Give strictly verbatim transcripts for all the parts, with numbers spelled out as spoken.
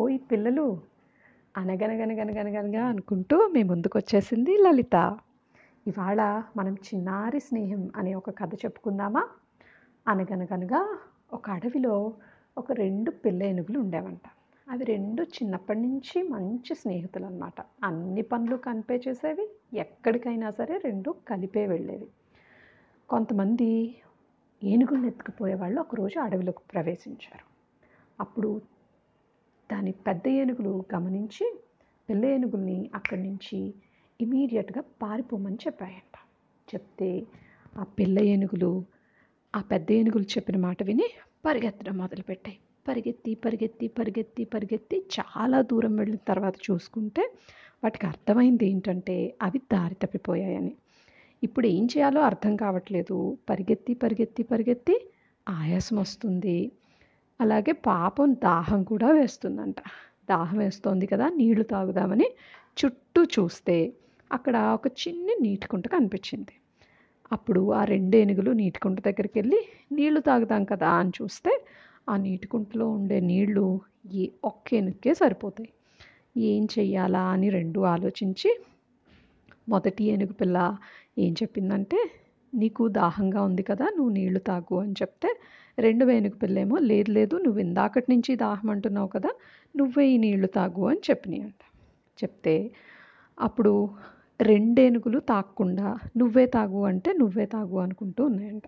ఓయ్ పిల్లలు అనగనగనగనగనగనగా అనుకుంటూ మీ ముందుకు వచ్చేసింది లలిత. ఇవాళ మనం చిన్నారి స్నేహం అనే ఒక కథ చెప్పుకుందామా? అనగనగనగా ఒక అడవిలో ఒక రెండు పిల్ల ఏనుగులు ఉండేవంట. అవి రెండు చిన్నప్పటి నుంచి మంచి స్నేహితులు అనమాట. అన్ని పనులు కలిపే చేసేవి, ఎక్కడికైనా సరే రెండు కలిపే వెళ్ళేవి. కొంతమంది ఏనుగులను ఎత్తుకుపోయేవాళ్ళు ఒకరోజు అడవిలోకి ప్రవేశించారు. అప్పుడు దాని పెద్ద ఏనుగులు గమనించి పిల్ల ఏనుగుల్ని అక్కడి నుంచి ఇమీడియట్గా పారిపోమని చెప్పాయంట. చెప్తే ఆ పిల్ల ఏనుగులు ఆ పెద్ద ఏనుగులు చెప్పిన మాట విని పరిగెత్తడం మొదలుపెట్టాయి. పరిగెత్తి పరిగెత్తి పరిగెత్తి పరిగెత్తి చాలా దూరం వెళ్ళిన తర్వాత చూసుకుంటే వాటికి అర్థమైంది ఏంటంటే అవి దారి తప్పిపోయాయని. ఇప్పుడు ఏం చేయాలో అర్థం కావట్లేదు. పరిగెత్తి పరిగెత్తి పరిగెత్తి ఆయాసం వస్తుంది. అలాగే పాపం దాహం కూడా వేస్తుందంట. దాహం వేస్తోంది కదా, నీళ్లు తాగుదామని చుట్టూ చూస్తే అక్కడ ఒక చిన్న నీటికుంట కనిపించింది. అప్పుడు ఆ రెండు ఏనుగులు నీటికుంట దగ్గరికి వెళ్ళి నీళ్లు తాగుదాం కదా అని చూస్తే ఆ నీటికుంటలో ఉండే నీళ్లు ఏ ఒక్క ఏనుగుకే సరిపోతాయి. ఏం చెయ్యాలా అని రెండు ఆలోచించి మొదటి ఏనుగు పిల్ల ఏం చెప్పిందంటే, నీకు దాహంగా ఉంది కదా, నువ్వు నీళ్లు తాగు అని చెప్తే, రెండు ఏనుగు పిల్లేమో లేదు లేదు, నువ్వు ఇందాకటి నుంచి దాహం అంటున్నావు కదా, నువ్వే ఈ నీళ్లు తాగు అని చెప్పినాయి అంట. చెప్తే అప్పుడు రెండేనుగులు తాగకుండా నువ్వే తాగు అంటే నువ్వే తాగు అనుకుంటూ ఉన్నాయంట.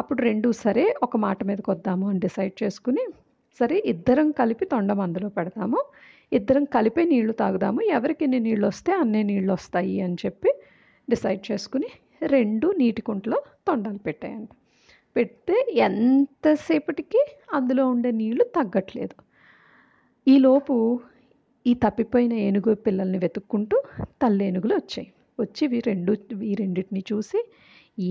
అప్పుడు రెండు సరే ఒక మాట మీదకి వద్దాము అని డిసైడ్ చేసుకుని, సరే ఇద్దరం కలిపి తొండం అందులో పెడతాము, ఇద్దరం కలిపే నీళ్లు తాగుదాము, ఎవరికి ఎన్ని నీళ్ళు వస్తే అన్నే నీళ్ళు వస్తాయి అని చెప్పి డిసైడ్ చేసుకుని రెండు నీటి కుంటలో తొండాలు పెట్టాయంట. పెడితే ఎంతసేపటికి అందులో ఉండే నీళ్లు తగ్గట్లేదు. ఈలోపు ఈ తప్పిపోయిన ఏనుగు పిల్లల్ని వెతుక్కుంటూ తల్లి ఏనుగులు వచ్చాయి. వచ్చి ఈ రెండు ఈ రెండింటిని చూసి,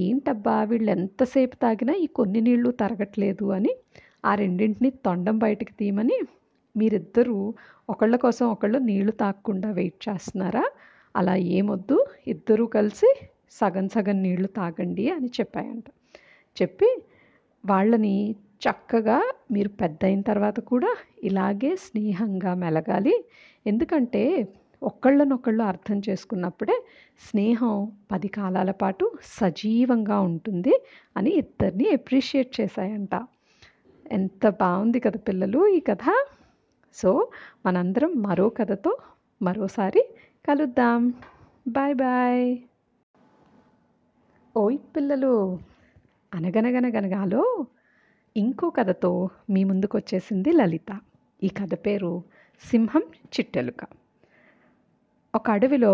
ఏంటబ్బా వీళ్ళు ఎంతసేపు తాగినా ఈ కొన్ని నీళ్లు తరగట్లేదు అని ఆ రెండింటిని తొండం బయటకు తీయమని, మీరిద్దరూ ఒకళ్ళ కోసం ఒకళ్ళు నీళ్లు తాగకుండా వెయిట్ చేస్తున్నారా, అలా ఏమొద్దు, ఇద్దరూ కలిసి సగం సగం నీళ్లు తాగండి అని చెప్పాయంట. చెప్పి వాళ్ళని చక్కగా మీరు పెద్ద అయిన తర్వాత కూడా ఇలాగే స్నేహంగా మెలగాలి, ఎందుకంటే ఒకళ్ళనొకళ్ళు అర్థం చేసుకున్నప్పుడే స్నేహం పది కాలాల పాటు సజీవంగా ఉంటుంది అని ఇద్దరిని అప్రిషియేట్ చేశాయంట. ఎంత బాగుంది కదా పిల్లలు ఈ కథ. సో మనందరం మరో కథతో మరోసారి కలుద్దాం. Bye bye. ఓయ్ పిల్లలు అనగనగనగనగాలో ఇంకో కథతో మీ ముందుకు వచ్చేసింది లలిత. ఈ కథ పేరు సింహం చిట్టెలుక. ఒక అడవిలో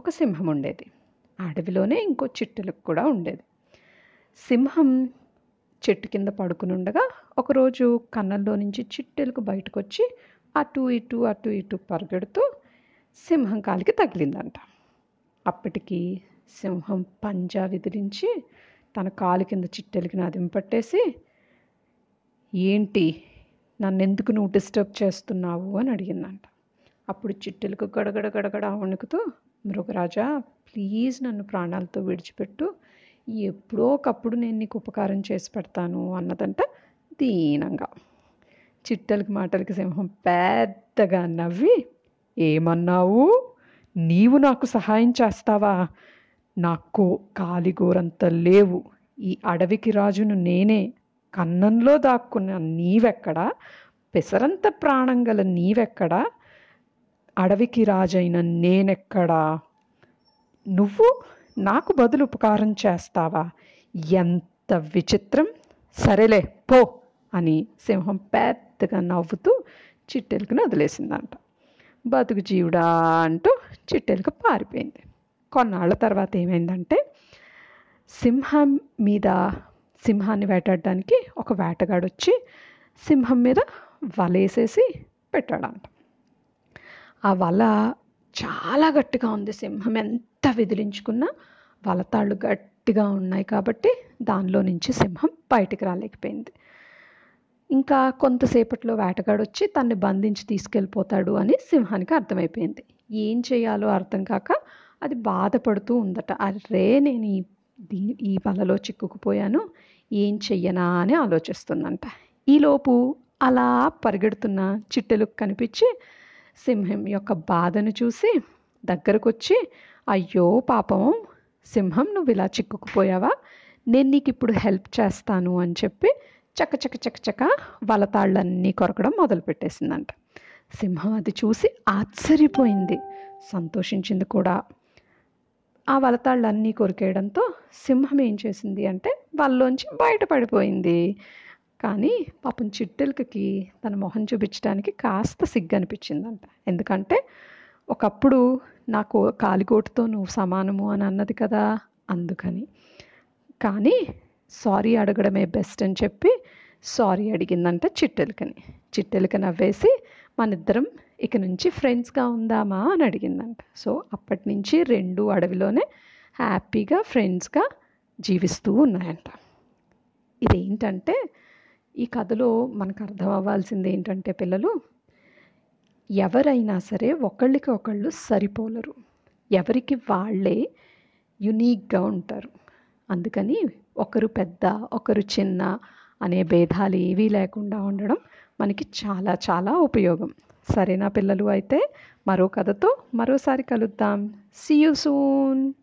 ఒక సింహం ఉండేది. ఆ అడవిలోనే ఇంకో చిట్టెలుక కూడా ఉండేది. సింహం చెట్టు కింద పడుకుని ఉండగా ఒకరోజు కన్నంలో నుంచి చిట్టెలుక బయటకు వచ్చి అటు ఇటు అటు ఇటు పరిగెడుతూ సింహం కాలికి తగిలిందంట. అప్పటికి సింహం పంజా విదిరించి తన కాలు కింద చిట్టెలుకని అదింపట్టేసి, ఏంటి నన్నెందుకు నువ్వు డిస్టర్బ్ చేస్తున్నావు అని అడిగిందంట. అప్పుడు చిట్టెలుకు గడగడ గడగడ వణుకుతూ, మృగరాజా ప్లీజ్ నన్ను ప్రాణాలతో విడిచిపెట్టు, ఎప్పుడో ఒకప్పుడు నేను నీకు ఉపకారం చేసి పెడతాను అన్నదంట దీనంగా. చిట్టెలకి మాటలకి సింహం పెద్దగా నవ్వి, ఏమన్నావు, నీవు నాకు సహాయం చేస్తావా, నాకు కాలిగోరంత లేవు, ఈ అడవికి రాజును నేనే, కన్నంలో దాక్కున్న నీవెక్కడా, పెసరంత ప్రాణం గల నీవెక్కడా, అడవికి రాజైన నేనెక్కడా, నువ్వు నాకు బదులు ఉపకారం చేస్తావా, ఎంత విచిత్రం, సరేలే పో అని సింహం పెద్దగా నవ్వుతూ చిట్టెలుకను వదిలేసిందంట. బతుకు జీవుడా అంటూ చిట్టెలుక పారిపోయింది. కొన్నాళ్ళ తర్వాత ఏమైందంటే, సింహం మీద సింహాన్ని వేటాడడానికి ఒక వేటగాడు వచ్చి సింహం మీద వలేసేసి పెట్టాడంట. ఆ వల చాలా గట్టిగా ఉంది. సింహం ఎంత విదిలించుకున్నా వలతాళ్ళు గట్టిగా ఉన్నాయి కాబట్టి దానిలో నుంచి సింహం బయటికి రాలేకపోయింది. ఇంకా కొంతసేపట్లో వేటగాడు వచ్చి తన్ని బంధించి తీసుకెళ్ళిపోతాడు అని సింహానికి అర్థమైపోయింది. ఏం చేయాలో అర్థం కాక అది బాధపడుతూ ఉందట. అరే నేను ఈ దీ ఈ వలలో చిక్కుకుపోయాను, ఏం చెయ్యనా అని ఆలోచిస్తుందంట. ఈలోపు అలా పరిగెడుతున్న చిట్టెలకు కనిపించి సింహం యొక్క బాధను చూసి దగ్గరకొచ్చి, అయ్యో పాపం సింహం, నువ్వు ఇలా చిక్కుకుపోయావా, నేను నీకు ఇప్పుడు హెల్ప్ చేస్తాను అని చెప్పి చక్క చక్క చక్క చక్క వలతాళ్ళన్నీ కొరకడం మొదలుపెట్టేసిందంట. సింహం అది చూసి ఆశ్చర్యపోయింది, సంతోషించింది కూడా. ఆ వలతాళ్ళన్నీ కొరికేయడంతో సింహం ఏం చేసింది అంటే వాళ్ళలోంచి బయటపడిపోయింది. కానీ పాపం చిట్టెలకి తన మొహం చూపించడానికి కాస్త సిగ్గు అనిపించిందంట. ఎందుకంటే ఒకప్పుడు నాకు కాలిగోటుతో నువ్వు సమానము అని అన్నది కదా, అందుకని. కానీ సారీ అడగడమే బెస్ట్ అని చెప్పి సారీ అడిగిందంట చిట్టెలకని. చిట్టెలకి నవ్వేసి, మనిద్దరం ఇక నుంచి ఫ్రెండ్స్గా ఉందామా అని అడిగిందంట. సో అప్పటి నుంచి రెండు అడవిలోనే హ్యాపీగా ఫ్రెండ్స్గా జీవిస్తూ ఉన్నాయంట. ఇదేంటంటే ఈ కథలో మనకు అర్థం అవ్వాల్సింది ఏంటంటే, పిల్లలు ఎవరైనా సరే ఒకళ్ళకి ఒకళ్ళు సరిపోలరు, ఎవరికి వాళ్ళే యునీక్గా ఉంటారు. అందుకని ఒకరు పెద్ద ఒకరు చిన్న అనే భేదాలు ఏవీ లేకుండా ఉండడం మనకి చాలా చాలా ఉపయోగం. సరేనా పిల్లలు? అయితే మరో కథతో మరోసారి కలుద్దాం. See you soon.